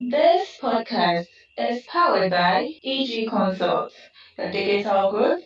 This podcast is powered by EG Consult. The digital growth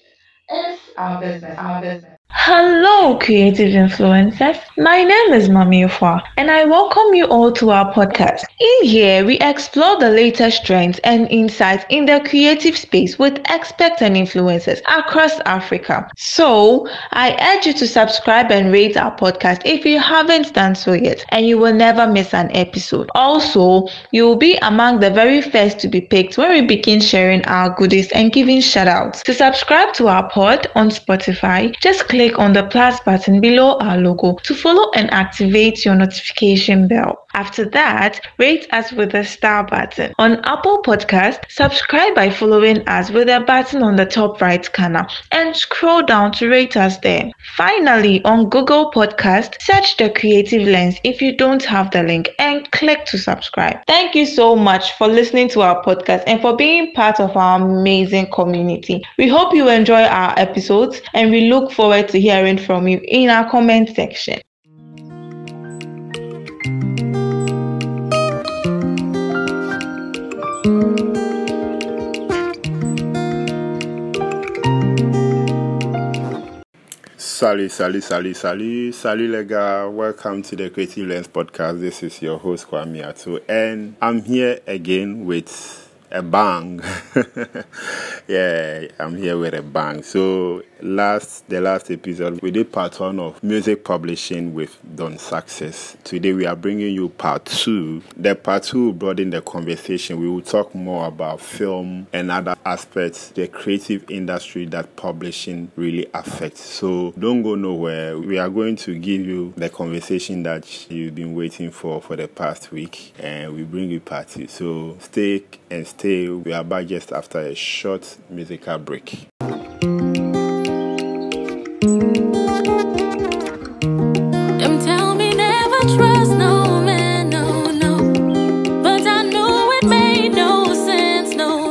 is our business. Hello, creative influencers. My name is Mami Ifa, and I welcome you all to our podcast. In here, we explore the latest trends and insights in the creative space with experts and influencers across Africa. So, I urge you to subscribe and rate our podcast if you haven't done so yet, and you will never miss an episode. Also, you will be among the very first to be picked when we begin sharing our goodies and giving shout-outs. To subscribe to our pod on Spotify, just click on the plus button below our logo to follow and activate your notification bell. After that, rate us with the star button. On Apple Podcasts, subscribe by following us with a button on the top right corner and scroll down to rate us there. Finally, on Google Podcasts, search the Creative Lens if you don't have the link and click to subscribe. Thank you so much for listening to our podcast and for being part of our amazing community. We hope you enjoy our episodes and we look forward to hearing from you in our comment section. Salut les gars, welcome to the Creative Lens podcast. This is your host Kwame Ato, and I'm here again with a bang. So the last episode we did part 1 of music publishing with Don Sarkcess. Today we are bringing you part 2. The part 2 will broaden the conversation. We will talk more about film and other aspects, the creative industry that publishing really affects. So don't go nowhere. We are going to give you the conversation that you've been waiting for the past week, and we bring you part 2. So stay. We are back just after a short musical break. Them tell me never trust no man, no, but I knew it made no sense, no,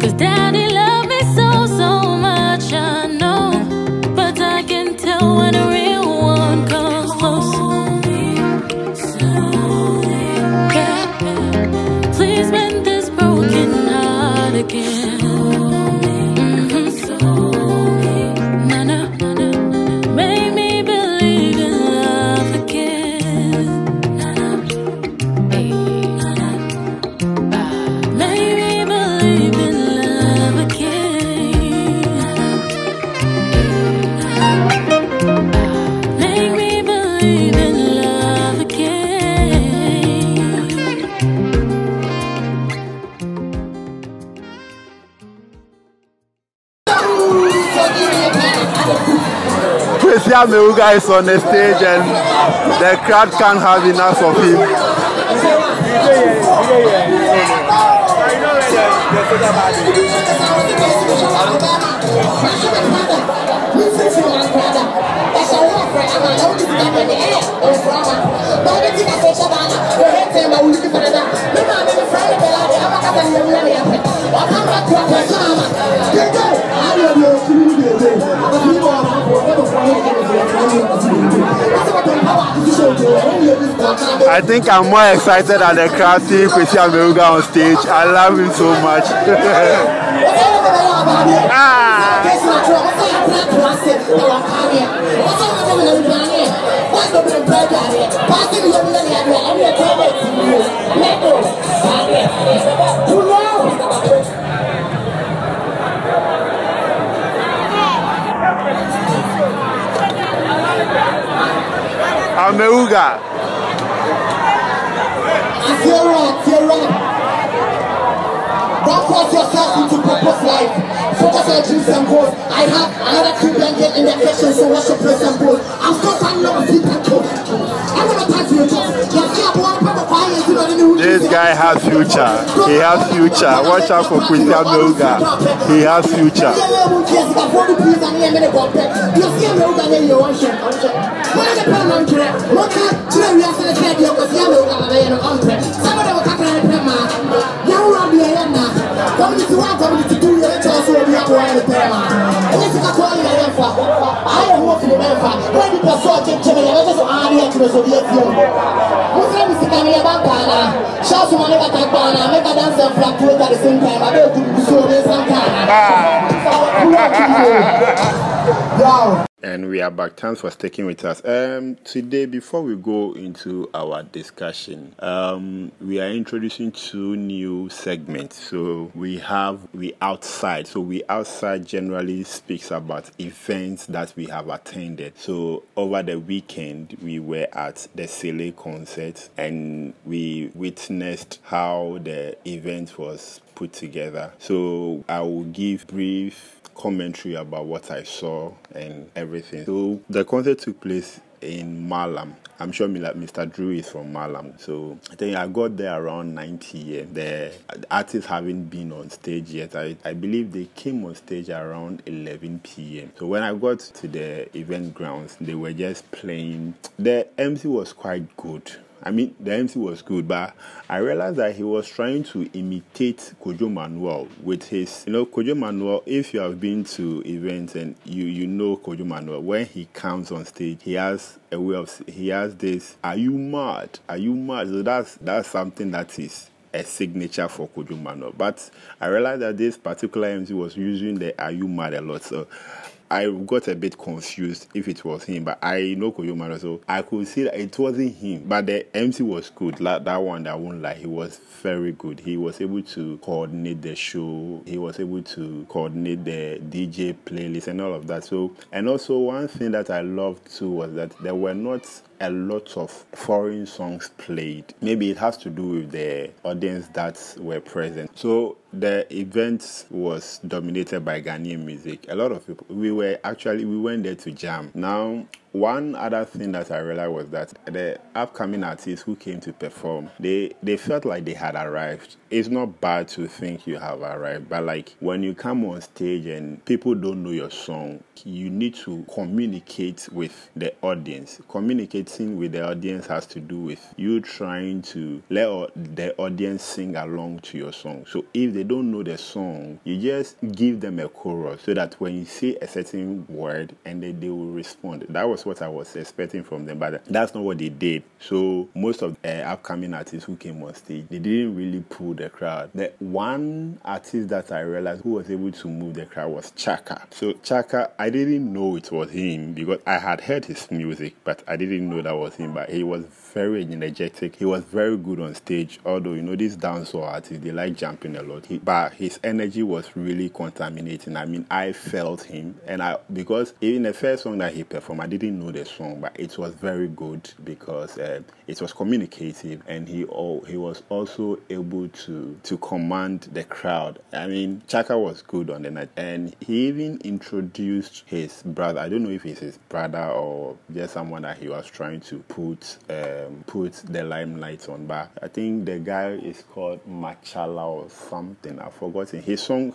cause daddy loved me so much, I know, but I can tell when a real one comes close. Slowly, yeah. Please mend this broken heart again. Kwesi Mewuga is on the stage and the crowd can't have enough of him. I think I'm more excited than the crowd seeing Kwesi Mewuga on stage. I love him so much. Mewuga. You're right. Don't force yourself into purpose life. Focus on dreams and goals. I have another creep blanket in the kitchen, so wash your place and goals. I'm still standing up with deep and cold. I'm gonna talk to you just. This guy has future. He has future. Watch out for Kwesi Mewuga. He has future. And we are back. Thanks for sticking with us. Today, before we go into our discussion, we are introducing two new segments. So we have We Outside. So We Outside generally speaks about events that we have attended. So over the weekend, we were at the Cele concert and we witnessed how the event was put together. So I will give brief commentary about what I saw and everything. So the concert took place in Malam. I'm sure Mr. Drew is from Malam. So I think I got there around 9 p.m. The artists haven't been on stage yet. I believe they came on stage around 11 p.m. So when I got to the event grounds, they were just playing. The MC was quite good. I mean, the MC was good, but I realized that he was trying to imitate Kojo Manuel with his, Kojo Manuel. If you have been to events and you know Kojo Manuel, when he comes on stage, he has a way of, he has this, "Are you mad? Are you mad?" So that's something that is a signature for Kojo Manuel. But I realized that this particular MC was using the "Are you mad" a lot, so I got a bit confused if it was him, but I know Kojo Manuel, so I could see that it wasn't him. But the MC was good. Like that one, I won't lie, he was very good. He was able to coordinate the show. He was able to coordinate the DJ playlist and all of that. So, and also one thing that I loved too was that there were not a lot of foreign songs played. Maybe it has to do with the audience that were present. So the event was dominated by Ghanaian music. A lot of people, we went there to jam. Now, one other thing that I realized was that the upcoming artists who came to perform, they felt like they had arrived. It's not bad to think you have arrived, but like when you come on stage and people don't know your song, you need to communicate with the audience. Communicating with the audience has to do with you trying to let the audience sing along to your song. So if they don't know the song, you just give them a chorus so that when you say a certain word and then they will respond. That was what I was expecting from them, but that's not what they did. So most of the upcoming artists who came on stage, they didn't really pull the crowd. The one artist that I realized who was able to move the crowd was Chaka. So Chaka, I didn't know it was him because I had heard his music, but I didn't know that was him. But he was very energetic. He was very good on stage. Although these dancehall artists, they like jumping a lot, but his energy was really contaminating. I mean, I felt him, and because even the first song that he performed, I didn't know the song, but it was very good because it was communicative, and he was also able to command the crowd. I mean, Chaka was good on the night, and he even introduced his brother. I don't know if it's his brother or just someone that he was trying to put the limelight on, but I think the guy is called Machala or something. I've forgotten. His song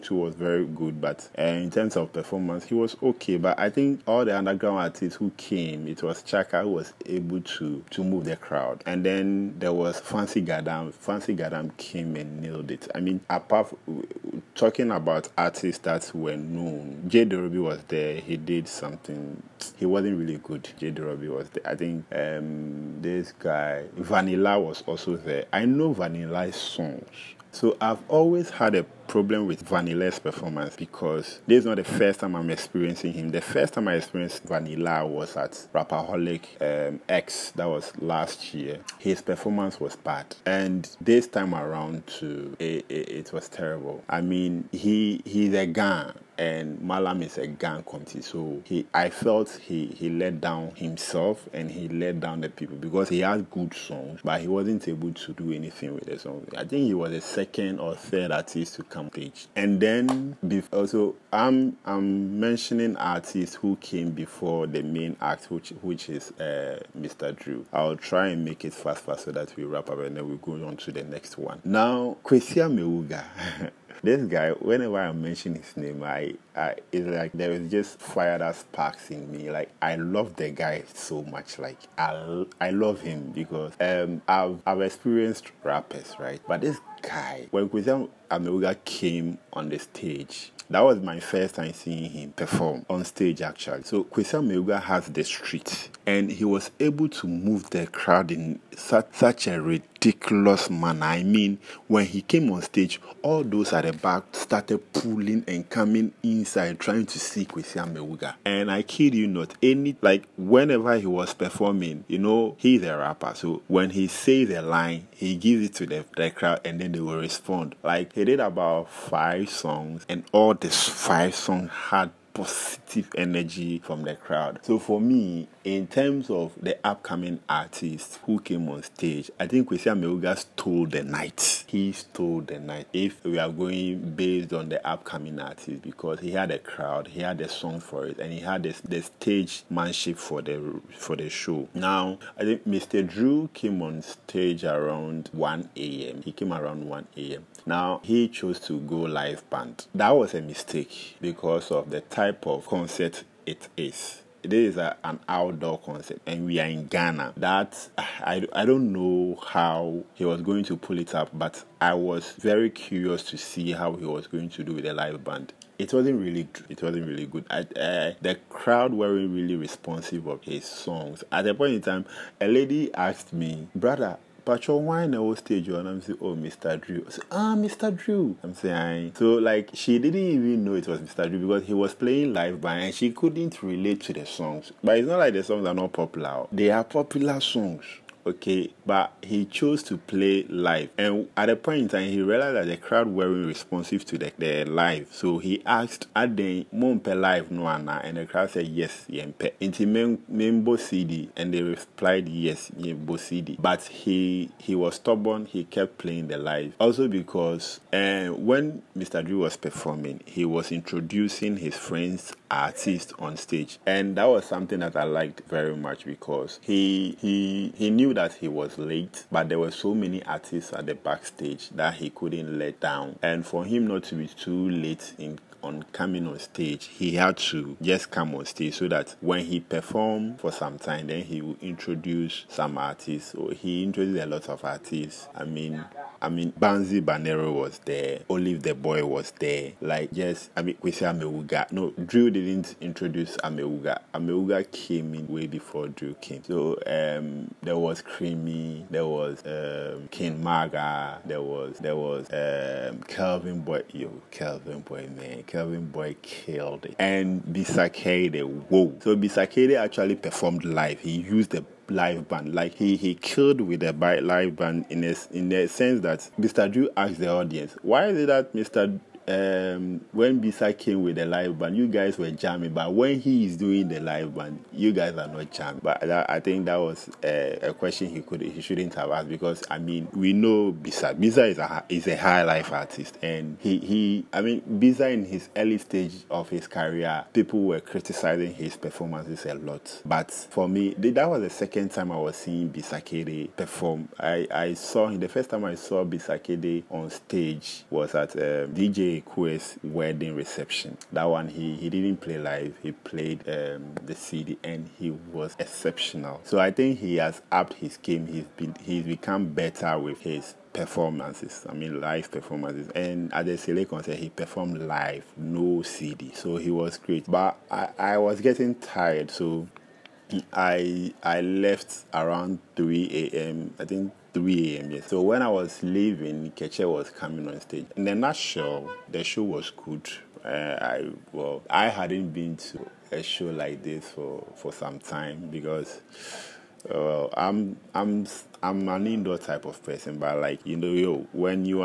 too was very good, but in terms of performance, he was okay. But I think all the underground artists who came, it was Chaka who was able to move the crowd. And then there was Fancy Gadam. Fancy Gadam came and nailed it. I mean, apart from talking about artists that were known, Jay DeRuby was there. He did something. He wasn't really good. Jay DeRuby was there. I think this guy Vanilla was also there. I know Vanilla's songs. So I've always had a problem with Vanilla's performance because this is not the first time I'm experiencing him. The first time I experienced Vanilla was at Rappaholic X. That was last year. His performance was bad. And this time around, too, it was terrible. I mean, he's a gun. And Malam is a gang committee, so I felt he let down himself and he let down the people because he had good songs, but he wasn't able to do anything with the songs. I think he was the second or third artist to come stage. And then also I'm mentioning artists who came before the main act, which is Mr. Drew. I'll try and make it fast so that we wrap up and then we go on to the next one. Now, Kwesi Mewuga. This guy, whenever I mention his name, it's like there is just fire that sparks in me. Like, I love the guy so much. Like, I love him because I've experienced rappers, right? But this Kai. When Kwesi Mewuga came on the stage, that was my first time seeing him perform on stage, actually. So Kwesi Mewuga has the street, and he was able to move the crowd in such a ridiculous manner. I mean, when he came on stage, all those at the back started pulling and coming inside, trying to see Kwesi Mewuga. And I kid you not, whenever he was performing, he's a rapper. So when he says a line, he gives it to the crowd, and then they will respond. Like, he did about 5 songs, and all these 5 songs had positive energy from the crowd. So for me, in terms of the upcoming artists who came on stage, I think Kwesi Mewuga stole the night. He stole the night, if we are going based on the upcoming artists, because he had a crowd, he had a song for it, and he had the stage manship for the show. Now, I think Mr. Drew came on stage around 1 a.m. He came around 1 a.m. Now, he chose to go live band. That was a mistake because of the type of concert it is. This is an outdoor concert, and we are in Ghana. That I don't know how he was going to pull it up, but I was very curious to see how he was going to do with a live band. It wasn't really good. The crowd weren't really responsive of his songs. At a point in time, a lady asked me, "Brother, but your wine I was stage on." I'm saying, "Oh, Mr. Drew." I said, "Ah, Mr. Drew." I'm saying, so she didn't even know it was Mr. Drew because he was playing live band and she couldn't relate to the songs. But it's not like the songs are not popular. They are popular songs. Okay, but he chose to play live, and at a point in time he realized that the crowd weren't responsive to the live. So he asked, "Aden, monpe live no ana?" And the crowd said, "Yes, yempe." Inti membo CD, and they replied, "Yes, yembo CD." But he was stubborn. He kept playing the live. Also because when Mr. Drew was performing, he was introducing his friends artists on stage, and that was something that I liked very much because he knew that he was late, but there were so many artists at the backstage that he couldn't let down. And for him not to be too late on coming on stage, he had to just come on stage so that when he performed for some time, then he will introduce some artists. So he introduced a lot of artists. I mean, Banzi Barnero was there, Olive the Boy was there, Kwesi Mewuga. No, Drew didn't introduce Mewuga. Mewuga came in way before Drew came. So there was Creamy, there was King Maga, there was Kelvin Boy. Kelvin Boy killed it. And Bisa Kdei, whoa. So Bisa Kdei actually performed live. He used the live band. He killed with the live band in the sense that Mr. Drew asked the audience, "Why is it that when Bisa came with the live band, you guys were jamming, but when he is doing the live band, you guys are not jamming?" But I think that was a question he shouldn't have asked because we know Bisa. Bisa is a high life artist, and he Bisa in his early stage of his career, people were criticizing his performances a lot. But for me, that was the second time I was seeing Bisa Kdei perform. I saw him. The first time I saw Bisa Kdei on stage was at DJ Kwesi's wedding reception. That one he didn't play live, he played the CD, and he was exceptional. So I think he has upped his game. He's become better with his performances, live performances. And at the Cele concert, he performed live, no CD, so he was great. But I was getting tired, so I left around 3 a.m. I think 3 a.m. Yes. So when I was leaving, Keche was coming on stage. In a nutshell, the show was good. I hadn't been to a show like this for some time because I'm an indoor type of person, but when you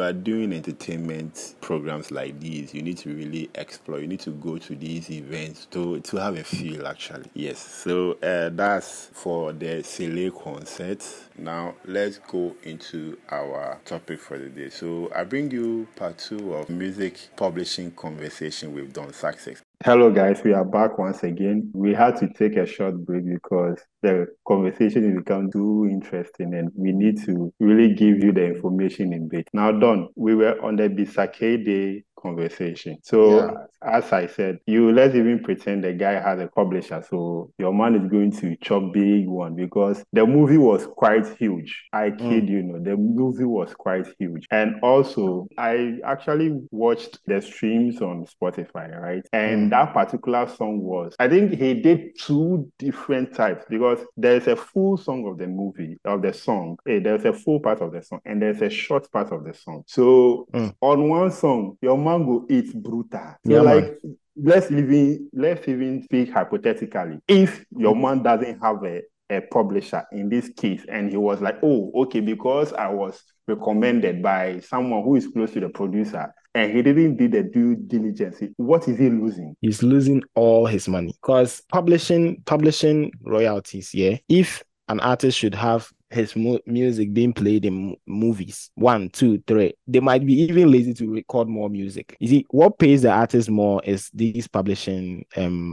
are doing entertainment programs like these, you need to really explore. You need to go to these events to have a feel, actually. Yes. So that's for the Cele concert. Now let's go into our topic for the day. So I bring you part 2 of music publishing conversation with Don Sarkcess. Hello guys, we are back once again. We had to take a short break because the conversation has become too interesting and we need to really give you the information in bit. Now Don, we were on the Bisa Kdei conversation. So as I said, let's even pretend the guy has a publisher. So your man is going to chop big one because the movie was quite huge. I kid you not, the movie was quite huge. And also, I actually watched the streams on Spotify, right? And that particular song was, I think he did two different types because there's a full song of the movie, of the song. There's a full part of the song and there's a short part of the song. So on one song, your mango eats brutal. So let's even speak hypothetically. If your man doesn't have a publisher in this case, and he was like, oh, okay, because I was recommended by someone who is close to the producer, and he didn't do the due diligence, what is he losing? He's losing all his money. Because publishing royalties, if an artist should have his music being played in movies, 1, 2, 3, they might be even lazy to record more music. You see, what pays the artist more is these publishing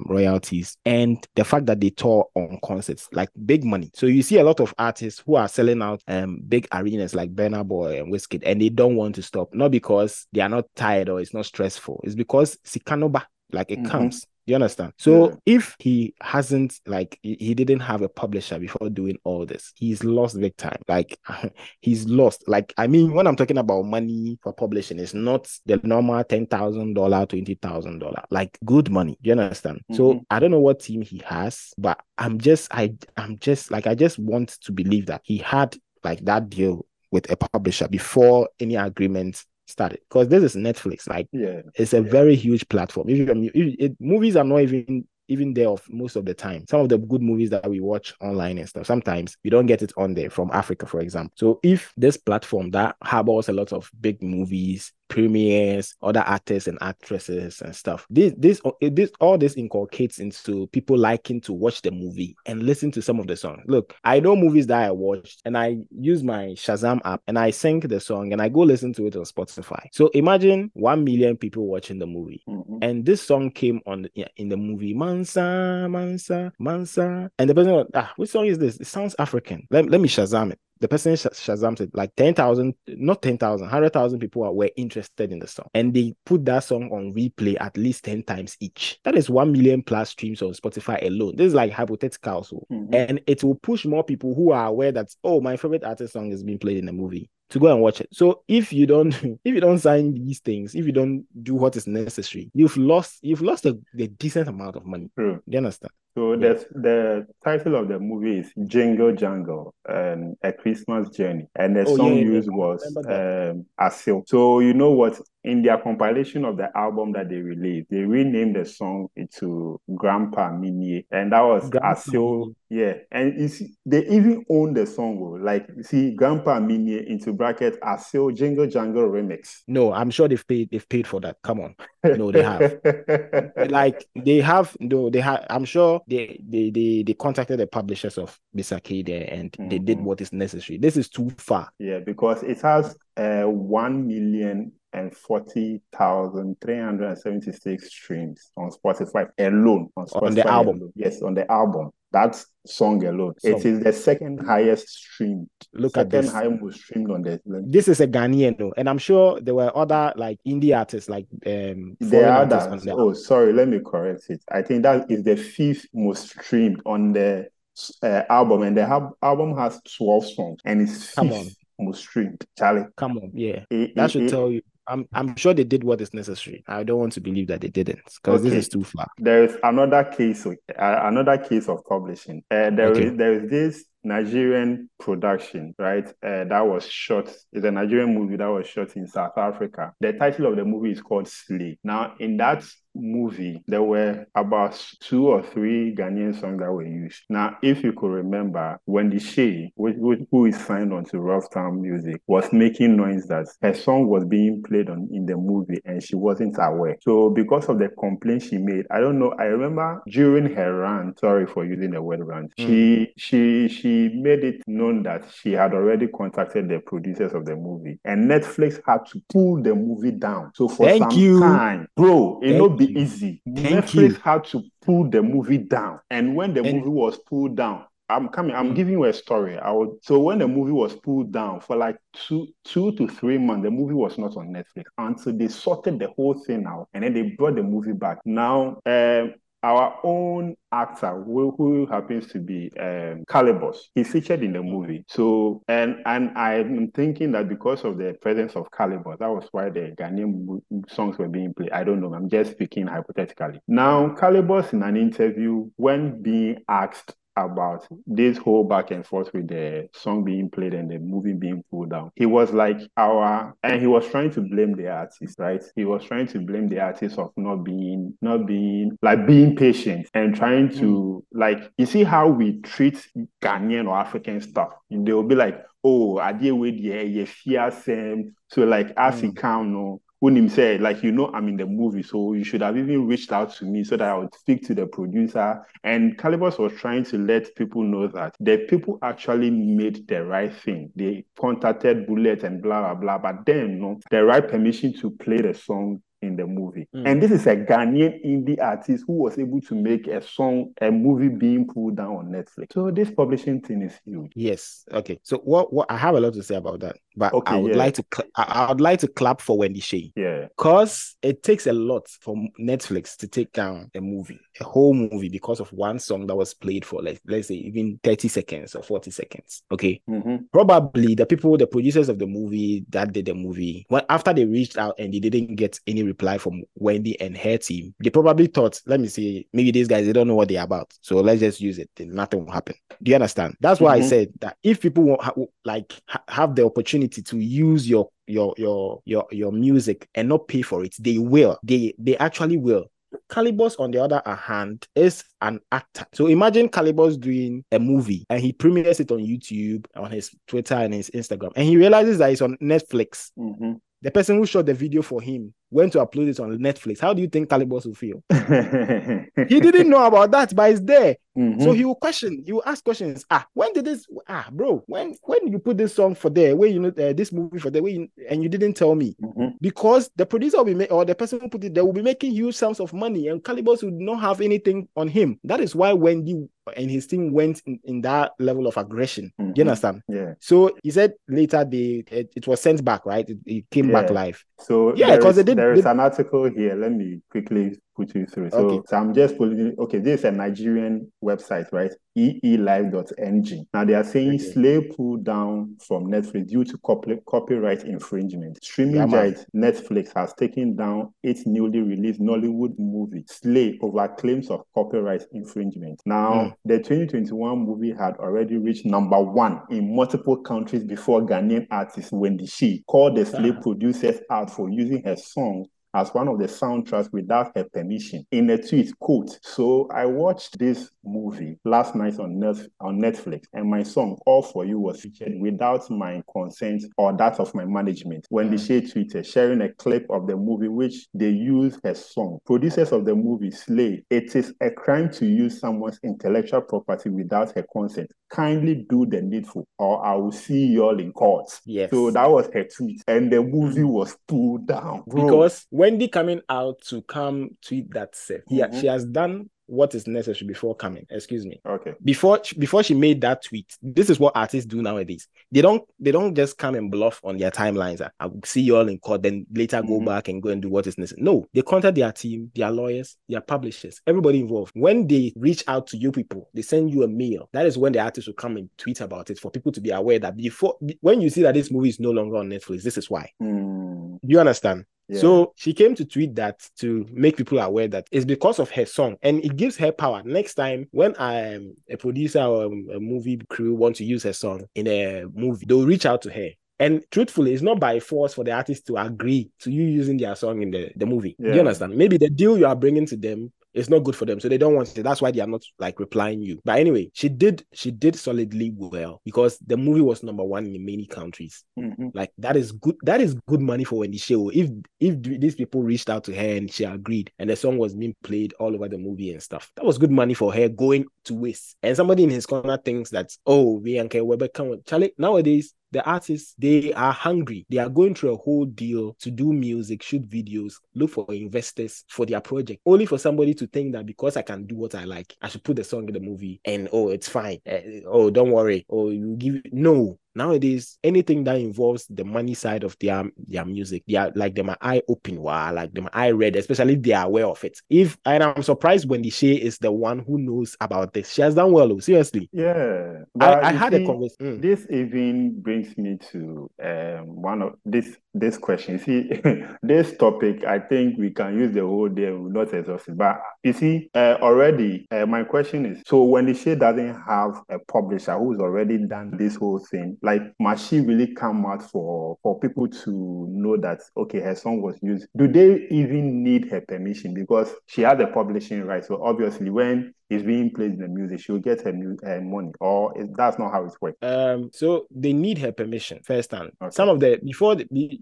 royalties and the fact that they tour on concerts, like big money. So you see a lot of artists who are selling out big arenas like Burna Boy and Wizkid, and they don't want to stop, not because they are not tired or it's not stressful, it's because Sikanoba, like it comes. You understand? So if he hasn't, like, he didn't have a publisher before doing all this, he's lost big time. Like, he's lost. Like, I mean, when I'm talking about money for publishing, it's not the normal $10,000, $20,000. Like, good money. You understand? So I don't know what team he has, but I just want to believe that he had, like, that deal with a publisher before any agreement started, because this is Netflix, like it's a very huge platform. Movies are not even there of most of the time. Some of the good movies that we watch online and stuff, sometimes you don't get it on there from Africa, for example. So if this platform that harbors a lot of big movies, premieres, other artists and actresses and stuff, this all this inculcates into people liking to watch the movie and listen to some of the songs. Look, I know movies that I watched, and I use my Shazam app and I sync the song and I go listen to it on Spotify. So imagine 1 million people watching the movie, and this song came on in the movie, Mansa, Mansa, Mansa, and the person was, which song is this? It sounds African. Let me Shazam it. The person Shazam said, like 10,000, not 10,000, 100,000 people were interested in the song. And they put that song on replay at least 10 times each. That is 1 million plus streams on Spotify alone. This is like hypothetical also. And it will push more people who are aware that, oh, my favorite artist song is being played in a movie, to go and watch it. So if you don't sign these things, if you don't do what is necessary, you've lost a decent amount of money. True. Do you understand? So the title of the movie is Jingle Jangle, A Christmas Journey. And the song used was Asil. So you know what? In their compilation of the album that they released, they renamed the song to Grandpa Minnie. And that was Asil. Yeah. And you see, they even own the song. Like, you see, Grandpa Minnie into bracket Asil Jingle Jangle Remix. No, I'm sure they've paid for that. Come on. No, they have. I'm sure they contacted the publishers of Bisa Kdei and they did what is necessary. This is too far. Yeah, because it has 1,040,376 streams on Spotify alone. On the album. Alone. Yes, on the album. That song alone. It is the second highest streamed. Look at this. Second highest streamed on this. This is a Ghanaian though. And I'm sure there were other like indie artists, like there are that. Oh, sorry, let me correct it. I think that is the fifth most streamed on the album. And the album has 12 songs and it's fifth most streamed. Charlie. Come on. Yeah. That should tell you. I'm sure they did what is necessary. I don't want to believe that they didn't, because this is too far. There is another case of publishing. There is this Nigerian production, right? That was shot. It's a Nigerian movie that was shot in South Africa. The title of the movie is called Slay. Now, in that movie, there were about 2 or 3 Ghanaian songs that were used. Now, if you could remember, Wendy Shay, who is signed on to Rough Town Music, was making noise that her song was being played on in the movie and she wasn't aware. So because of the complaint she made, I don't know, I remember during her rant, sorry for using the word rant, she made it known that she had already contacted the producers of the movie and Netflix had to pull the movie down. So for some time, bro, it will be easy. Netflix had to pull the movie down. And when the movie was pulled down, I'm coming. I'm giving you a story. So when the movie was pulled down for like two to three months, the movie was not on Netflix until they sorted the whole thing out, and then they brought the movie back. Now, our own actor, who happens to be Kalybos, he's featured in the movie. So, and I'm thinking that because of the presence of Kalybos, that was why the Ghanaian songs were being played. I don't know. I'm just speaking hypothetically. Now, Kalybos, in an interview, when being asked about this whole back and forth with the song being played and the movie being pulled down, he was like, and he was trying to blame the artist, right? He was trying to blame the artist of being patient and trying to, like, you see how we treat Ghanaian or African stuff. They will be like, oh, I deal with you fear same. So like, as you come, no. When him said, like, you know, I'm in the movie, so you should have even reached out to me so that I would speak to the producer. And Kalybos was trying to let people know that the people actually made the right thing. They contacted Bullet and blah, blah, blah, but then, no, the right permission to play the song in the movie. And this is a Ghanaian indie artist who was able to make a movie being pulled down on Netflix. So this publishing thing is huge. Yes. Okay. So what I have a lot to say about that, but okay, I would like to clap for Wendy Shay. Yeah. Cause it takes a lot for Netflix to take down a movie, a whole movie, because of one song that was played for, like, let's say even 30 seconds or 40 seconds. Okay. Mm-hmm. Probably the producers of the movie that did the movie, well, after they reached out and they didn't get any reply from Wendy and her team, they probably thought, let me see, maybe these guys, they don't know what they're about, so let's just use it, then nothing will happen. Do you understand? That's why I said that if people have the opportunity to use your music and not pay for it, they actually will. Kalybos, on the other hand, is an actor. So imagine Kalybos doing a movie and he premieres it on YouTube, on his Twitter and his Instagram, and he realizes that it's on Netflix. The person who shot the video for him went to upload it on Netflix. How do you think Kalybos will feel? He didn't know about that, but it's there. So he will question. He will ask questions. When did this? Bro, when you put this song for there? Where you know this movie for there? And you didn't tell me, because the producer will be or the person who put it, they will be making huge sums of money, and Kalybos would not have anything on him. That is why Wendy and his team went in that level of aggression. You understand? Yeah. So he said later it was sent back, right? It came back live. So yeah, because they did. There is an article here. Let me quickly put you through. So, okay. So I'm just putting, okay, this is a Nigerian website, right? eelive.ng. Now they are saying Slay pulled down from Netflix due to copyright infringement. Streaming giant Netflix has taken down its newly released Nollywood movie, Slay, over claims of copyright infringement. Now, the 2021 movie had already reached number 1 in multiple countries before Ghanaian artist Wendy Shay called the Slay producers out for using her song as one of the soundtracks without her permission. In a tweet, quote, "So I watched this movie last night on Netflix, and my song, All For You, was featured without my consent or that of my management." Wendy Shay tweeted, sharing a clip of the movie which they use her song. Producers of the movie, Slay, "It is a crime to use someone's intellectual property without her consent. Kindly do the needful, or I will see you all in court." Yes. So that was her tweet, and the movie was pulled down. Bro. Because Wendy coming out to come tweet that set. Yeah, she has done what is necessary before coming. Excuse me. Okay. Before she made that tweet, this is what artists do nowadays. They don't just come and bluff on their timelines. I will see you all in court, then later go back and go and do what is necessary. No, they contact their team, their lawyers, their publishers, everybody involved. When they reach out to you people, they send you a mail. That is when the artist will come and tweet about it for people to be aware that before, when you see that this movie is no longer on Netflix, this is why. You understand? Yeah. So she came to tweet that to make people aware that it's because of her song, and it gives her power. Next time when a producer or a movie crew want to use her song in a movie, they'll reach out to her. And truthfully, it's not by force for the artist to agree to you using their song in the movie. Yeah. You understand? Maybe the deal you are bringing to them, it's not good for them, so they don't want to. That's why they are not like replying you. But anyway, she did solidly well, because the movie was number 1 in many countries. Like, that is good money for Wendy Shay. If these people reached out to her and she agreed, and the song was being played all over the movie and stuff, that was good money for her going to waste. And somebody in his corner thinks that, oh, Bianca Weber, come on, Charlie. Nowadays, The artists, they are hungry. They are going through a whole deal to do music, shoot videos, look for investors for their project, only for somebody to think that because I can do what I like, I should put the song in the movie and, oh, it's fine. Oh, don't worry. Oh, you give it. No. Nowadays, anything that involves the money side of their music, they are like them eye open, wow, like them eye red, especially they are aware of it. And I'm surprised Wendy Shay is the one who knows about this. She has done well, seriously. Yeah. I had a conversation. This even brings me to one of this question. You see, this topic, I think we can use the whole day, not exhausted. But you see, already, my question is, so Wendy Shay doesn't have a publisher who's already done this whole thing. Like, must she really come out for people to know that, okay, her song was used? Do they even need her permission? Because she had the publishing rights. So obviously, when it's being played in the music, she'll get her money. Or that's not how it works. So they need her permission, first hand. Okay. Some of the,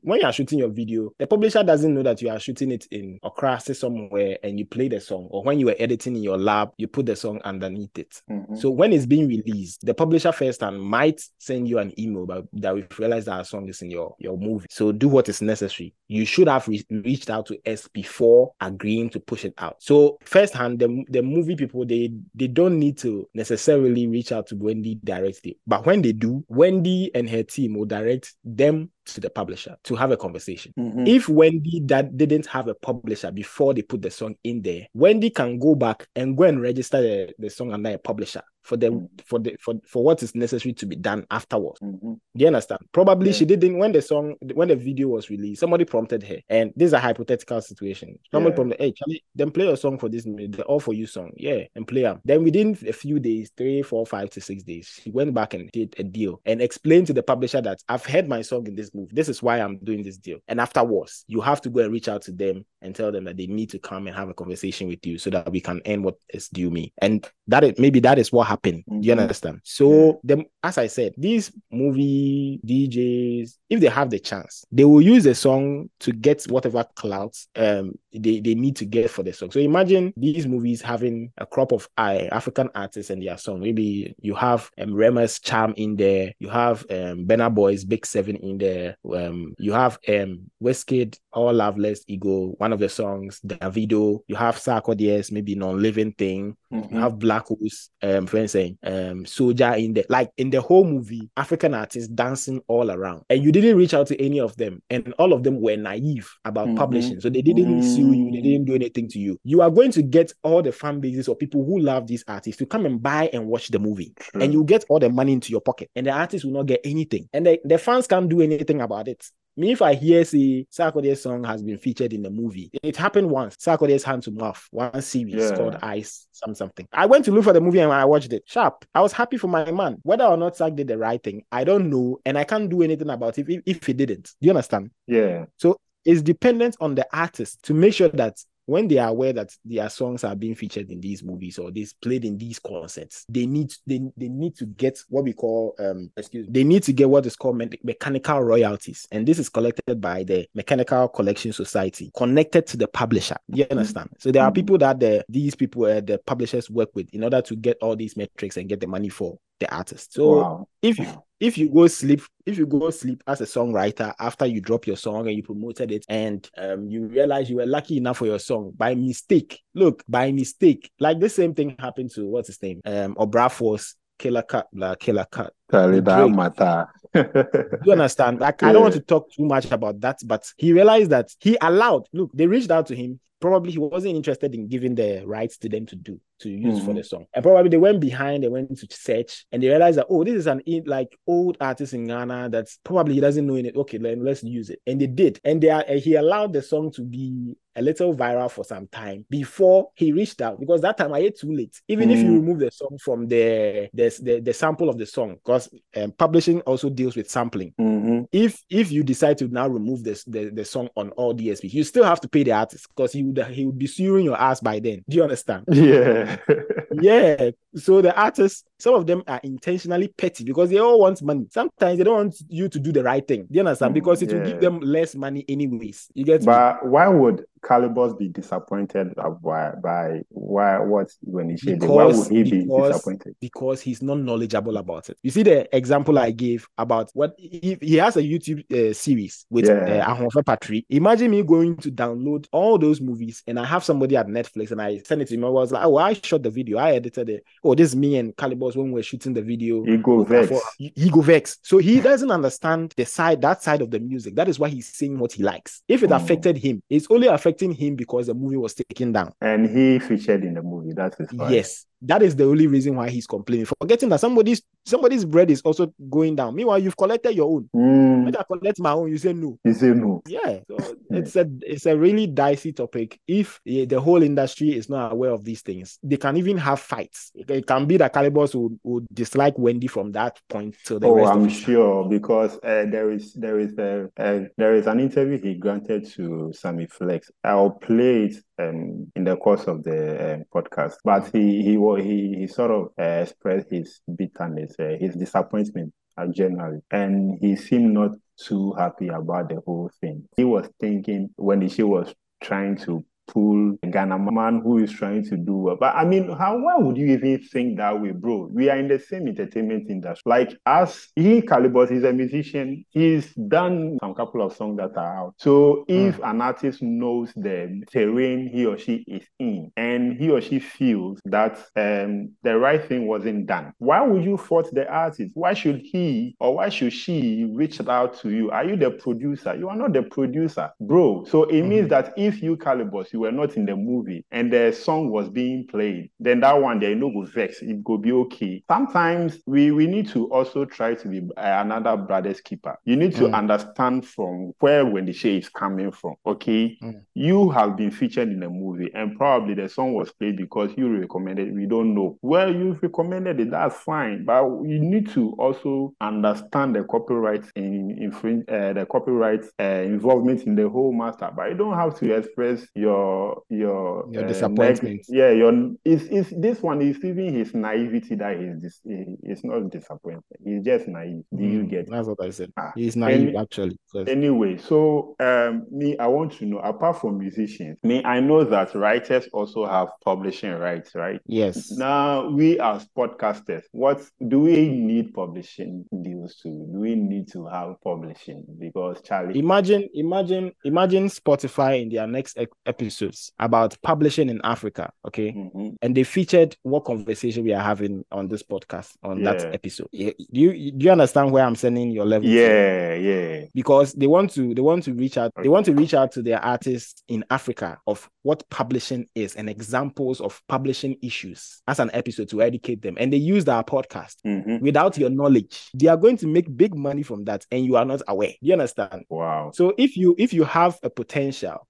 when you are shooting your video, the publisher doesn't know that you are shooting it in Accra somewhere and you play the song. Or when you were editing in your lab, you put the song underneath it. Mm-hmm. So when it's being released, the publisher first hand might send you an email that we've realized that our song is in your movie. So do what is necessary. You should have reached out to us before agreeing to push it out. So first hand, the movie people, they don't need to necessarily reach out to Wendy directly. But when they do, Wendy and her team will direct them to the publisher to have a conversation. Mm-hmm. If Wendy that didn't have a publisher before they put the song in there, Wendy can go back and go and register the song under a publisher for what is necessary to be done afterwards. Mm-hmm. Do you understand? Probably she didn't when the video was released. Somebody prompted her, and this is a hypothetical situation. Someone prompted, hey Charlie, then play your song for this minute, the All For You song, and play them. Then within a few days, 3, 4, 5 to 6 days, she went back and did a deal and explained to the publisher that I've heard my song in this move. This is why I'm doing this deal. And afterwards, you have to go and reach out to them and tell them that they need to come and have a conversation with you so that we can end what is due me. And maybe that is what happened. Mm-hmm. You understand? So as I said, these movie DJs, if they have the chance, they will use the song to get whatever clouds they need to get for the song. So imagine these movies having a crop of African artists and their song. Maybe you have Rema's Charm in there, you have Burna Boy's Big Seven in there, you have Wizkid, All Loveless Ego, one of the songs, Davido, you have Sarkcess, maybe Non-Living Thing, you have Black Ops, friends saying, Soja in there. Like in the whole movie, African artists dancing all around. And you didn't reach out to any of them. And all of them were naive about publishing. So they didn't sue you, they didn't do anything to you. You are going to get all the fan bases or people who love these artists to come and buy and watch the movie. True. And you get all the money into your pocket. And the artists will not get anything. And the fans can't do anything about it. Me, if I hear, say, Sarkodie's song has been featured in the movie. It happened once. Sarkodie's Hand to Mouth, one series called Ice something. I went to look for the movie and I watched it. Sharp. I was happy for my man. Whether or not Sark did the right thing, I don't know. And I can't do anything about it if he didn't. Do you understand? Yeah. So it's dependent on the artist to make sure that when they are aware that their songs are being featured in these movies or these played in these concerts, they need to get what we call they need to get what is called mechanical royalties, and this is collected by the Mechanical Collection Society, connected to the publisher. You understand? So there are people that the publishers work with in order to get all these metrics and get the money for the artist. So if you go sleep as a songwriter after you drop your song and you promoted it, and you realize you were lucky enough for your song by mistake, like the same thing happened to what's his name, Obrafour's Killer Cut. You understand? Like I don't want to talk too much about that, but he realized that he allowed. Look, they reached out to him. Probably he wasn't interested in giving the rights to them to use for the song. And probably they went behind, they went to search, and they realized that, oh, this is an old artist in Ghana that's probably he doesn't know in it. Okay, let's use it. And they did. And he allowed the song to be a little viral for some time before he reached out, because that time I heard too late. Even if you remove the song from the sample of the song, because publishing also deals with sampling. If you decide to now remove the song on all DSPs, you still have to pay the artist, because he would be suing your ass by then. Do you understand? Yeah. So the artists, some of them are intentionally petty because they all want money. Sometimes they don't want you to do the right thing. Do you understand? Because it will give them less money anyways. You get But why would Kalybos be disappointed by what Wendy Shay did? Why would he be disappointed? Because he's not knowledgeable about it. You see the example I gave about what he has a YouTube series with Ahonfa Patry. Imagine me going to download all those movies and I have somebody at Netflix and I send it to him. I was like, oh, I shot the video. I edited it. Oh, this is me and Kalybos when we're shooting the video. He go vex. So he doesn't understand that side of the music. That is why he's saying what he likes. If it affected him, it's only affecting him because the movie was taken down. And he featured in the movie. That's his part. Yes. That is the only reason why he's complaining. Forgetting that somebody's bread is also going down. Meanwhile, you've collected your own. When I collect my own, you say no. You say no. Yeah. So it's a really dicey topic. If the whole industry is not aware of these things, they can even have fights. It can be that Kalybos would dislike Wendy from that point till the rest of I'm sure time. Because there is an interview he granted to Sammy Flex. I'll play it in the course of the podcast, but he sort of expressed his bitterness, his disappointment generally, and he seemed not too happy about the whole thing. He was thinking when she was trying to pull a Ghana man who is trying to do well. But I mean, why would you even think that way, bro? We are in the same entertainment industry. Like us, Kalybos is a musician. He's done some couple of songs that are out. So if an artist knows the terrain he or she is in, and he or she feels that the right thing wasn't done, why would you fault the artist? Why should he or why should she reach out to you? Are you the producer? You are not the producer, bro. So it means that if you, Kalybos, you were not in the movie and the song was being played, then that one there no go vex. It go be okay. Sometimes we need to also try to be another brother's keeper. You need to understand from where Wendy Shay is coming from. Okay, you have been featured in the movie and probably the song was played because you recommended. We don't know. Well, you recommended it. That's fine, but you need to also understand the copyright involvement in the whole matter. But you don't have to express your disappointment. This one is even his naivety that he's not disappointed. He's just naive. Do you get it? That's what I said. He's naive actually. Yes. Anyway, so me, I want to know, apart from musicians, me, I know that writers also have publishing rights, right? Yes. Now we as podcasters, what do we need publishing deals to? Do we need to have publishing? Because Charlie, imagine Spotify in their next episodes about publishing in Africa, okay? And they featured what conversation we are having on this podcast on that episode. Do you understand where I'm sending your level? Yeah. Because they want to reach out. Okay. They want to reach out to their artists in Africa of what publishing is and examples of publishing issues as an episode to educate them. And they used our podcast without your knowledge. They are going to make big money from that, and you are not aware. Do you understand? Wow. So if you have a potential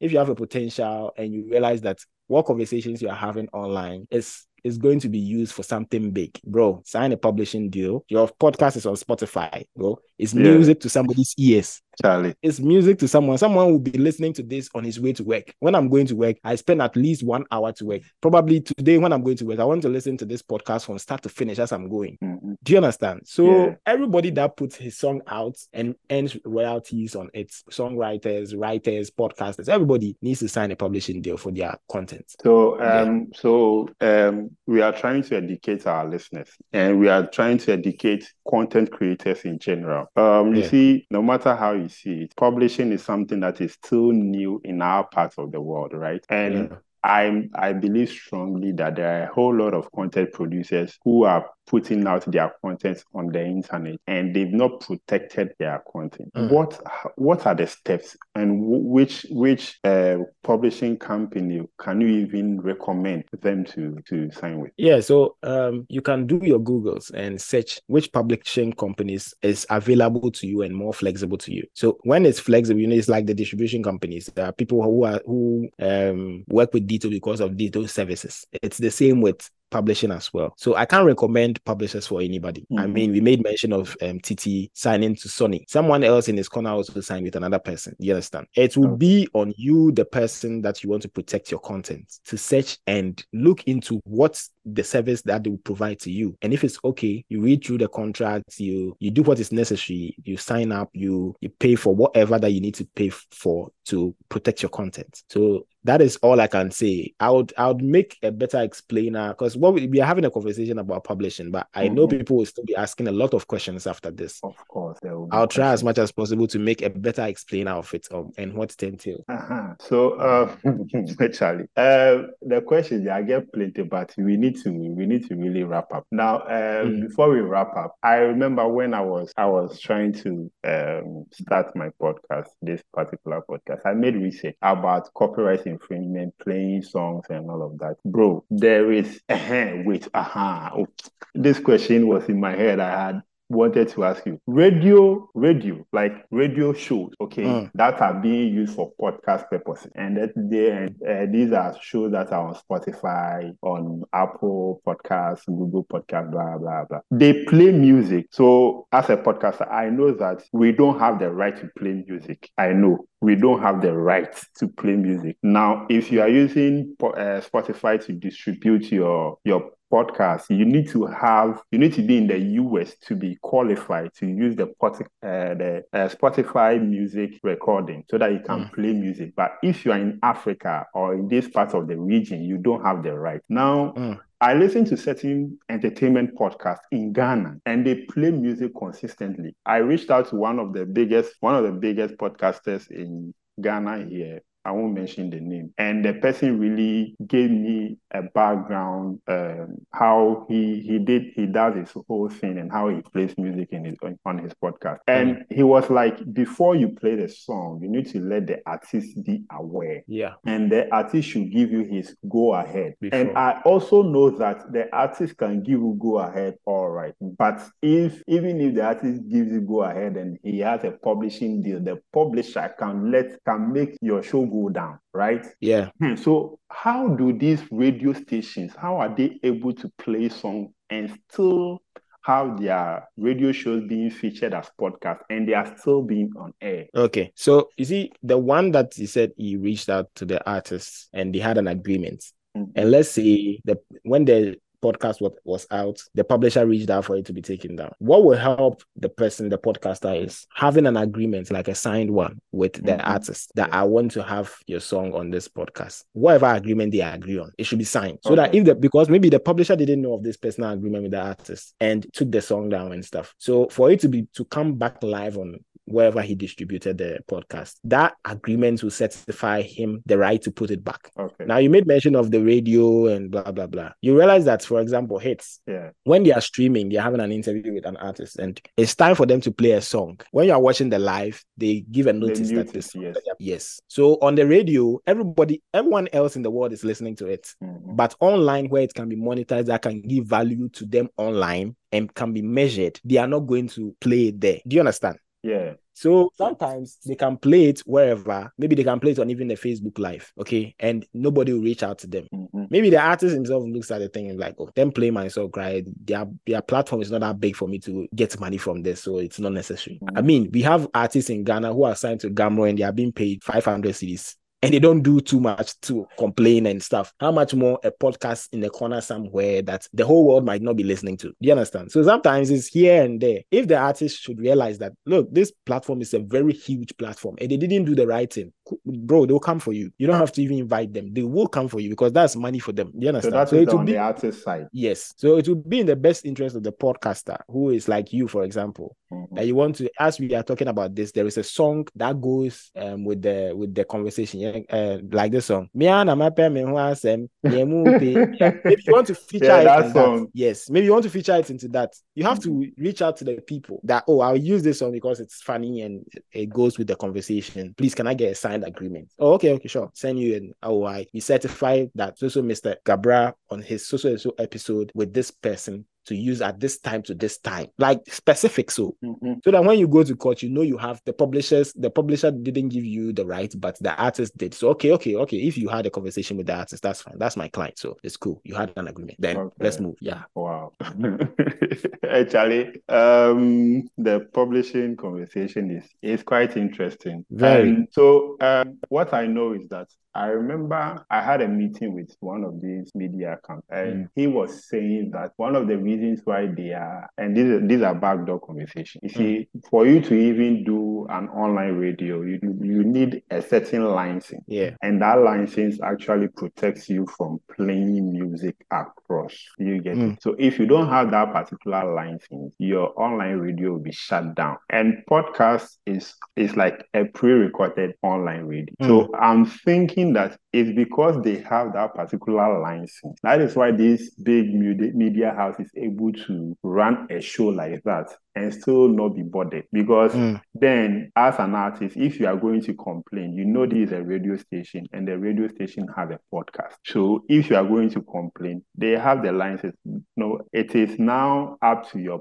and you realize that what conversations you are having online is going to be used for something big, bro, sign a publishing deal. Your podcast is on Spotify, bro. It's music to somebody's ears. Charlie. It's music to someone. Someone will be listening to this on his way to work. When I'm going to work, I spend at least 1 hour to work. Probably today when I'm going to work, I want to listen to this podcast from start to finish as I'm going. Do you understand? So everybody that puts his song out and earns royalties on it, songwriters, writers, podcasters, everybody needs to sign a publishing deal for their content. So, we are trying to educate our listeners and we are trying to educate content creators in general. You see, no matter how you see it, publishing is something that is still new in our part of the world, right? And I believe strongly that there are a whole lot of content producers who are putting out their content on the internet and they've not protected their content. What are the steps and which publishing company can you even recommend them to sign with? Yeah, so you can do your Googles and search which publishing companies is available to you and more flexible to you. So when it's flexible, you know, it's like the distribution companies. There are people who work with Ditto because of Ditto services. It's the same with publishing as well. So I can't recommend publishers for anybody. I mean, we made mention of TT signing to Sony. Someone else in his corner also signed with another person. You understand? It will be on you, the person that you want to protect your content, to search and look into what the service that they will provide to you. And if it's okay, you read through the contract, you do what is necessary, you sign up, you pay for whatever that you need to pay for to protect your content. So that is all I can say. I would make a better explainer, because we are having a conversation about publishing, but I know people will still be asking a lot of questions after this. Of course, I'll try as much as possible to make a better explainer of it and what it entails. Uh-huh. So, Charlie, the questions I get plenty, but we need to really wrap up now. Before we wrap up, I remember when I was trying to start my podcast, this particular podcast, I made research about copyright infringement, playing songs and all of that. Bro, there is this question was in my head. I had wanted to ask you. Radio, like radio shows, that are being used for podcast purposes. And these are shows that are on Spotify, on Apple Podcasts, Google Podcasts, blah, blah, blah. They play music. So as a podcaster, I know that we don't have the right to play music. I know. We don't have the right to play music. Now, if you are using Spotify to distribute your podcast, you need to be in the US to be qualified to use the Spotify music recording so that you can play music. But if you are in Africa or in this part of the region, you don't have the right. Now, I listen to certain entertainment podcasts in Ghana, and they play music consistently. I reached out to one of the biggest podcasters in Ghana here. I won't mention the name. And the person really gave me a background, how he does his whole thing and how he plays music on his podcast. And he was like, before you play the song, you need to let the artist be aware. Yeah. And the artist should give you his go-ahead. Before. And I also know that the artist can give you go-ahead, all right. But even if the artist gives you go-ahead and he has a publishing deal, the publisher can make your show go down, right? Yeah. So how do these radio stations, how are they able to play songs and still have their radio shows being featured as podcasts and they are still being on air? Okay. So you see, the one that he said he reached out to the artists and they had an agreement. And let's say when the podcast was out, the publisher reached out for it to be taken down. What will help the person, the podcaster, is having an agreement, like a signed one with the artist, that I want to have your song on this podcast. Whatever agreement they agree on, it should be signed. So that because maybe the publisher didn't know of this personal agreement with the artist and took the song down and stuff. So for it to come back live on wherever he distributed the podcast, that agreement will certify him the right to put it back. Okay. Now, you made mention of the radio and blah, blah, blah. You realize that, for example, hits. Yeah. When they are streaming, they're having an interview with an artist and it's time for them to play a song. When you're watching the live, they give a notice that this song. Yes. So on the radio, everyone else in the world is listening to it. Mm-hmm. But online, where it can be monetized, that can give value to them online and can be measured, they are not going to play it there. Do you understand? Yeah. So sometimes they can play it wherever. Maybe they can play it on even the Facebook Live, okay? And nobody will reach out to them. Mm-hmm. Maybe the artist himself looks at the thing and like, oh, them play my song, cry. Their platform is not that big for me to get money from this, so it's not necessary. Mm-hmm. I mean, we have artists in Ghana who are signed to Gamro and they are being paid 500 cedis. And they don't do too much to complain and stuff. How much more a podcast in a corner somewhere that the whole world might not be listening to? Do you understand? So sometimes it's here and there. If the artist should realize that, look, this platform is a very huge platform and they didn't do the right thing, bro, they'll come for you. You don't have to even invite them. They will come for you because that's money for them. Do you understand? So that's the artist side. Yes. So it will be in the best interest of the podcaster who is like you, for example, that you want to, as we are talking about this, there is a song that goes with the conversation. Yeah? Like this song. Maybe you want to feature it song. That. Yes, maybe you want to feature it into that. You have to reach out to the people that, oh, I'll use this song because it's funny and it goes with the conversation. Please, can I get a signed agreement? Oh, okay, sure. Send you an OI. You certify that so Mr. Gabra on his so episode with this person to use at this time to this time, like specific. So, so that when you go to court, you know you have the publishers, the publisher didn't give you the right, but the artist did. So, okay. If you had a conversation with the artist, that's fine. That's my client. So it's cool. You had an agreement. Then let's move. Yeah. Wow. Hey, Charlie, the publishing conversation is quite interesting. Very. So what I know is that I remember I had a meeting with one of these media companies, and he was saying that one of the reasons why they are, and these are backdoor conversations. You see, for you to even do an online radio, you need a certain license. Yeah. And that license actually protects you from playing music across. You get it? So if you don't have that particular license, your online radio will be shut down. And podcast is like a pre-recorded online radio. So I'm thinking that is because they have that particular license. That is why this big media house is able to run a show like that and still not be bothered. Because then, as an artist, if you are going to complain, you know this is a radio station and the radio station has a podcast. So if you are going to complain, they have the license. No, it is now up to your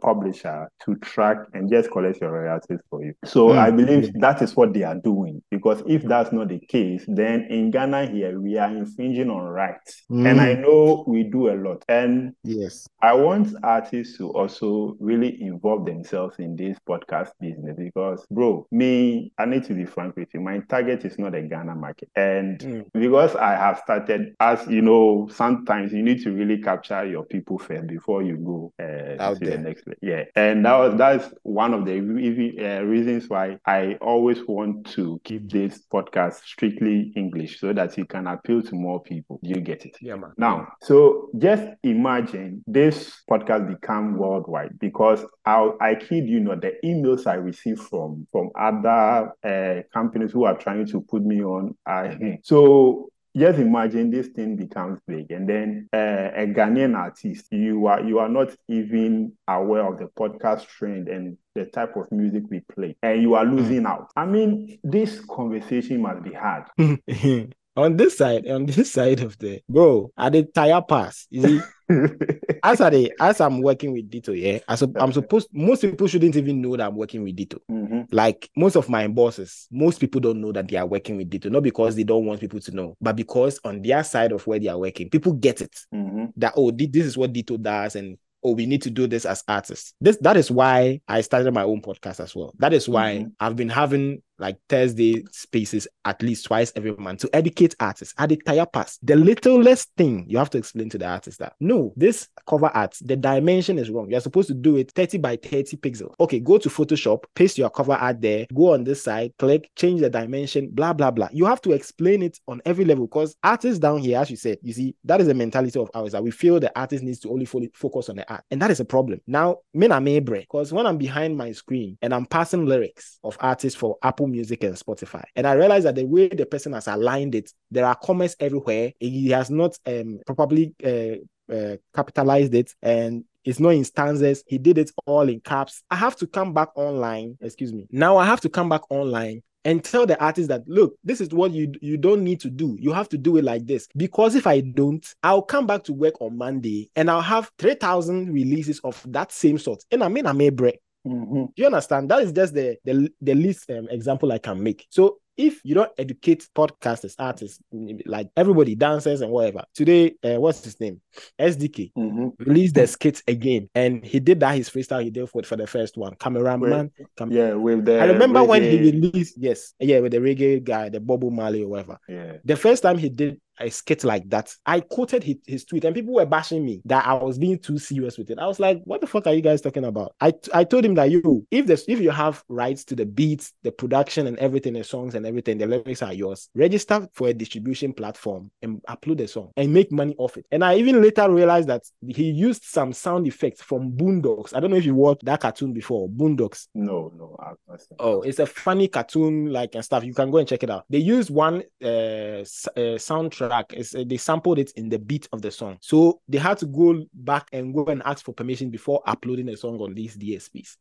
publisher to track and just collect your royalties for you. So I believe that is what they are doing. Because if that's not the case, then in Ghana here, we are infringing on rights. And I know we do a lot. And yes, I want artists to also really involve themselves in this podcast business because, bro, me, I need to be frank with you. My target is not the Ghana market. And because I have started, as you know, sometimes you need to really capture your people first before you go out to there. The next level. Yeah. And that's one of the reasons why I always want to keep this podcast strictly English so that you can appeal to more people. You get it? Yeah, man. Now, so just imagine this podcast become worldwide because I kid you not, the emails I receive from other companies who are trying to put me on. So just imagine this thing becomes big, and then a Ghanaian artist, you are not even aware of the podcast trend and the type of music we play, and you are losing out. I mean, this conversation must be hard. On this side of the bro, I did tire pass. You see? As I'm working with Ditto, yeah, most people shouldn't even know that I'm working with Ditto. Like most of my bosses, most people don't know that they are working with Ditto, not because they don't want people to know, but because on their side of where they are working, people get it. That, oh, this is what Ditto does, and oh, we need to do this as artists. That is why I started my own podcast as well. That is why I've been having like Thursday spaces at least twice every month to educate artists. At the tire pass, the littlest thing you have to explain to the artist that, no, this cover art, the dimension is wrong. You're supposed to do it 30 by 30 pixels. Okay, go to Photoshop, paste your cover art there, go on this side, click, change the dimension, blah, blah, blah. You have to explain it on every level because artists down here, as you said, you see, that is the mentality of ours that we feel the artist needs to only focus on the art. And that is a problem. Now, because when I'm behind my screen and I'm passing lyrics of artists for Apple Music and Spotify, and I realized that the way the person has aligned it, there are comments everywhere. He has not properly capitalized it, and it's not in stanzas. He did it all in caps. I have to come back online. Now I have to come back online and tell the artist that, look, this is what you don't need to do. You have to do it like this. Because if I don't, I'll come back to work on Monday and I'll have 3,000 releases of that same sort. And I may break. Do you understand? That is just the least example I can make. So if you don't educate podcasters, artists, like everybody, dancers and whatever, today, what's his name? SDK released the skits again, and he did that. His freestyle he did for the first one, Cameraman. I remember reggae. When he released, with the reggae guy, the Bobo Marley or whatever. Yeah. The first time he did a skit like that, I quoted his tweet, and people were bashing me that I was being too serious with it. I was like, what the fuck are you guys talking about? I told him that if you have rights to the beats, the production and everything, the songs and everything, the lyrics are yours, register for a distribution platform and upload the song and make money off it. And I even later realized that he used some sound effects from Boondocks. I don't know if you watched that cartoon before, Boondocks. No. Oh, it's a funny cartoon like and stuff. You can go and check it out. They used one soundtrack. They sampled it in the beat of the song, so they had to go back and go and ask for permission before uploading a song on these DSPs.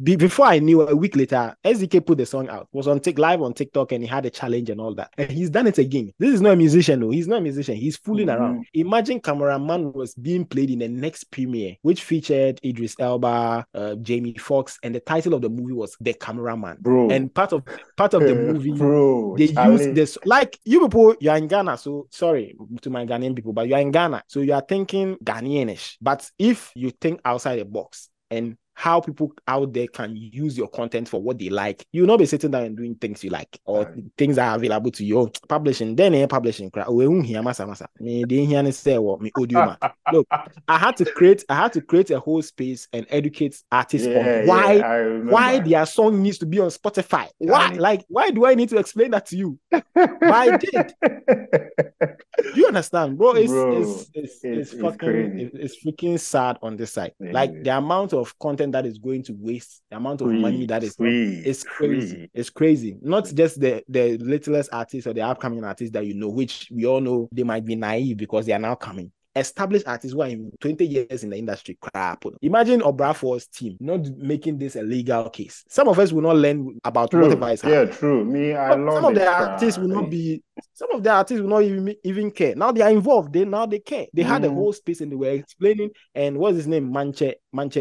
Before I knew, a week later, SDK put the song out. It was on live on TikTok. TikTok and he had a challenge and all that. And he's done it again. This is not a musician, though. He's not a musician. He's fooling around. Imagine Cameraman was being played in the next premiere, which featured Idris Elba, Jamie Foxx, and the title of the movie was The Cameraman. Bro. And part of the movie, bro, they used this. Like, you people, you're in Ghana, so sorry to my Ghanaian people, but you're in Ghana, so you are thinking Ghanaianish. But if you think outside the box and how people out there can use your content for what they like, you'll not be sitting down and doing things you like or things that are available to you. Publishing, then publishing. Look, I had to create a whole space and educate artists on why their song needs to be on Spotify. Why? Like, why do I need to explain that to you? I did. Do you understand, bro? It's freaking sad on this side. Like, the amount of content that is going to waste, the amount of money that is it's crazy. Not just the littlest artists or the upcoming artists that you know, which we all know they might be naive because they are now coming. Established artists who are in 20 years in the industry. Crap. Imagine Obrafour's team not making this a legal case. Some of us will not learn about whatever is happening. Yeah, true. Me, I love some of the artists will not be. Some of the artists will not even care. Now they are involved. Now they care. They had a whole space and they were explaining. And what's his name? Manche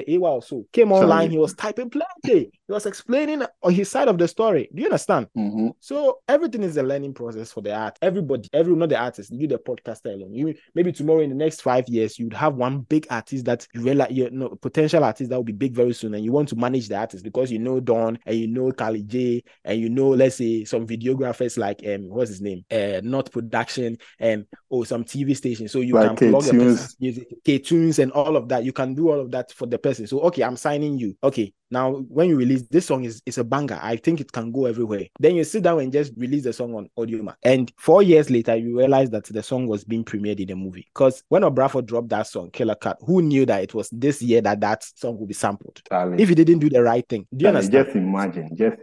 Ewa also came online. He was typing plenty. He was explaining on his side of the story. Do you understand? Mm-hmm. So everything is a learning process for the art. Everyone, not the artist, you the podcaster alone. You maybe tomorrow in the next 5 years you'd have one big artist that you realize, potential artist that will be big very soon, and you want to manage the artist because you know Don and you know Kali J and you know, let's say, some videographers like what's his name? Not production and some TV station, so you like can plug the person's music, K-tunes and all of that. You can do all of that for the person. So okay, I'm signing you. Okay, now when you release this song, is a banger. I think it can go everywhere. Then you sit down and just release the song on Audiomack. And 4 years later, you realize that the song was being premiered in a movie. Because when Obrafour dropped that song, Killer Cut, who knew that it was this year that song would be sampled? Charlie. If he didn't do the right thing. Do you understand? Just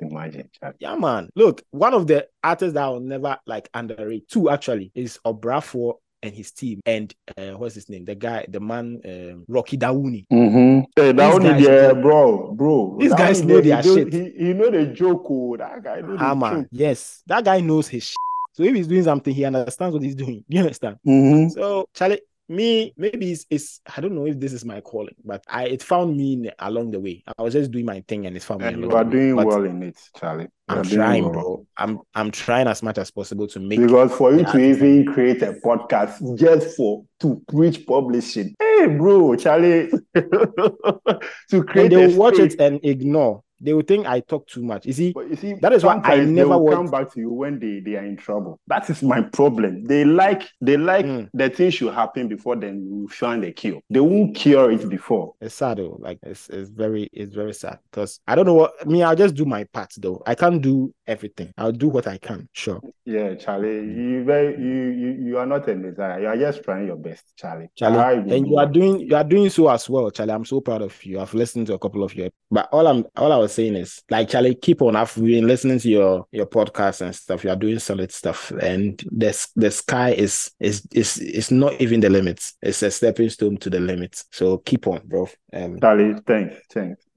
imagine. Charlie. Yeah, man. Look, one of the artists that I will never underrate, two actually, is Obrafour and his team, and what's his name? Rocky Dawouni. Mm-hmm. Hey, Dawouni, yeah, bro. These guys know their shit. He know the joke. That guy knows the joke. Yes, that guy knows his shit. So if he's doing something, he understands what he's doing. You understand? Mm-hmm. So, Charlie, me, maybe it's I don't know if this is my calling, but it found me along the way. I was just doing my thing, and it's found me. And you are doing well in it, Charlie. I'm trying, bro. I'm trying as much as possible to make, because for you to even create a podcast just to reach publishing. Hey, bro, Charlie, to create. And they will watch it and ignore. They will think I talk too much. You see, that is why I never will come back to you when they are in trouble. That is my problem. They like the thing should happen before then you find a cure. They won't cure it before. It's sad though. Like it's very sad, because I don't know what. I mean, I'll just do my part though. I can't do everything. I'll do what I can. Sure. Yeah, Charlie, you are not a messiah. You are just trying your best, Charlie. And you are doing so as well, Charlie. I'm so proud of you. I've listened to a couple of your, but all I was saying is, like, Charlie, keep on. I've been listening to your podcast and stuff. You are doing solid stuff, and the sky is not even the limits. It's a stepping stone to the limits. So keep on, bro. Charlie, thanks.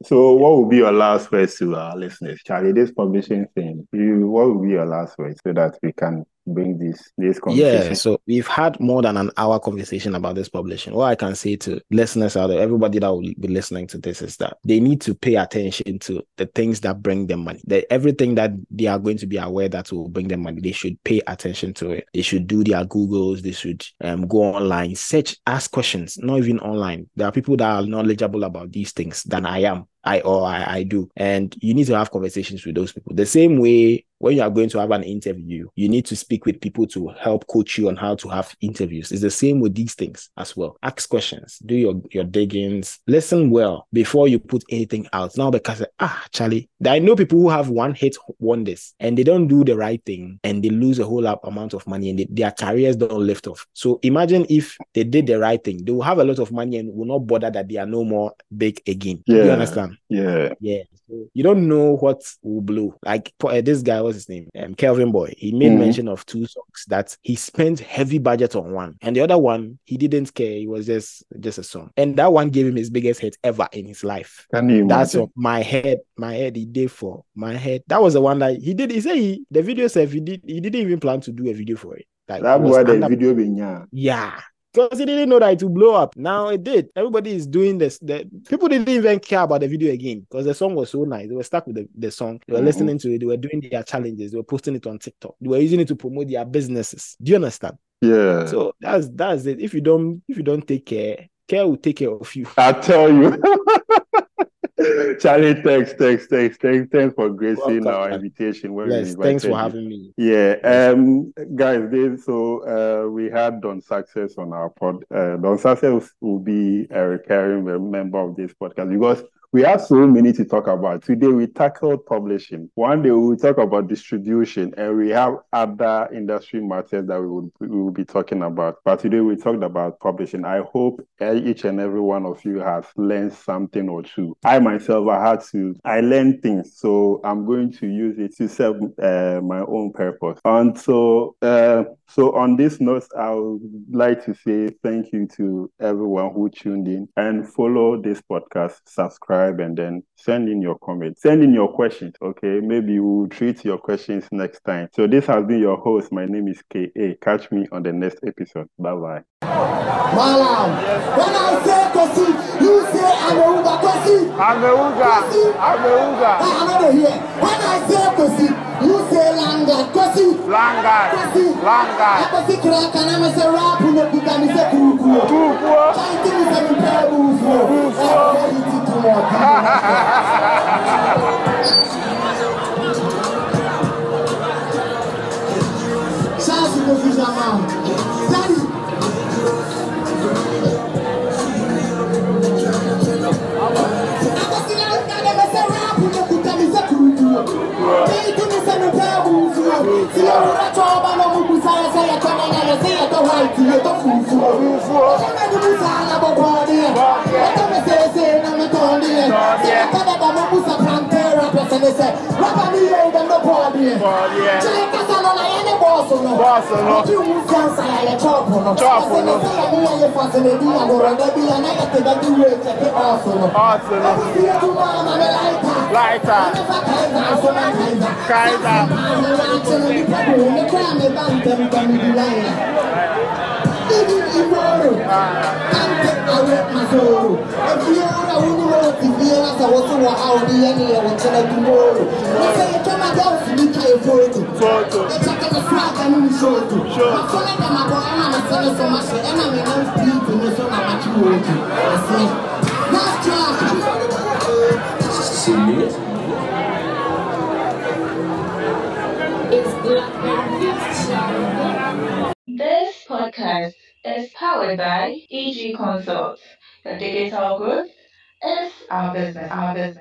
So what would be your last words to our listeners, Charlie? This publishing thing, what would be your last words so that we can bring this conversation? Yeah, so we've had more than an hour conversation about this publishing. What I can say to listeners out there, everybody that will be listening to this, is that they need to pay attention to the things that bring them money. Everything that they are going to be aware that will bring them money, they should pay attention to it. They should do their Googles. They should go online, search, ask questions, not even online. There are people that are knowledgeable about these things than I am. I do. And you need to have conversations with those people. The same way when you are going to have an interview, you need to speak with people to help coach you on how to have interviews. It's the same with these things as well. Ask questions, do your diggings, listen well before you put anything out. Now, because, Charlie, I know people who have one hit wonders and they don't do the right thing and they lose a whole amount of money and their careers don't lift off. So imagine if they did the right thing, they will have a lot of money and will not bother that they are no more big again. Yeah. You understand? Yeah. So you don't know what will blow. Like this guy, what's his name? Kelvin Boy. He made mention of two songs that he spent heavy budget on one, and the other one he didn't care. It was just a song, and that one gave him his biggest hit ever in his life. Can you imagine? That's what my head. He did for my head. That was the one that he did. He said the video self. He didn't even plan to do a video for it. Like, that was the video being yeah. Because he didn't know that it would blow up. Now it did. Everybody is doing this. People didn't even care about the video again because the song was so nice. They were stuck with the song. They were listening to it. They were doing their challenges. They were posting it on TikTok. They were using it to promote their businesses. Do you understand? Yeah. So that's it. If you don't take care will take care of you. I tell you. Charlie, thanks for gracing our invitation. Thanks for having me. Yeah, guys, we had Don Sarkcess on our pod. Don Sarkcess will be a recurring member of this podcast because we have so many to talk about. Today we tackled publishing. One day we will talk about distribution, and we have other industry matters that we will be talking about. But today we talked about publishing. I hope each and every one of you has learned something or two. I myself, I learned things, so I'm going to use it to serve my own purpose. And so on this note, I would like to say thank you to everyone who tuned in and follow this podcast, subscribe, and then send in your comments. Send in your questions, okay? Maybe we'll treat your questions next time. So this has been your host. My name is K.A. Catch me on the next episode. Bye-bye. Malam, when I say Kwesi, you say Amewuga. Kwesi. Amewuga. I'm not here. When I say Kwesi, you say Langa. Kwesi. Langa. Kwesi Krakana say rap, you can say Kuku. Chanting is an This podcast is powered by EG Consult. The digital growth is our business.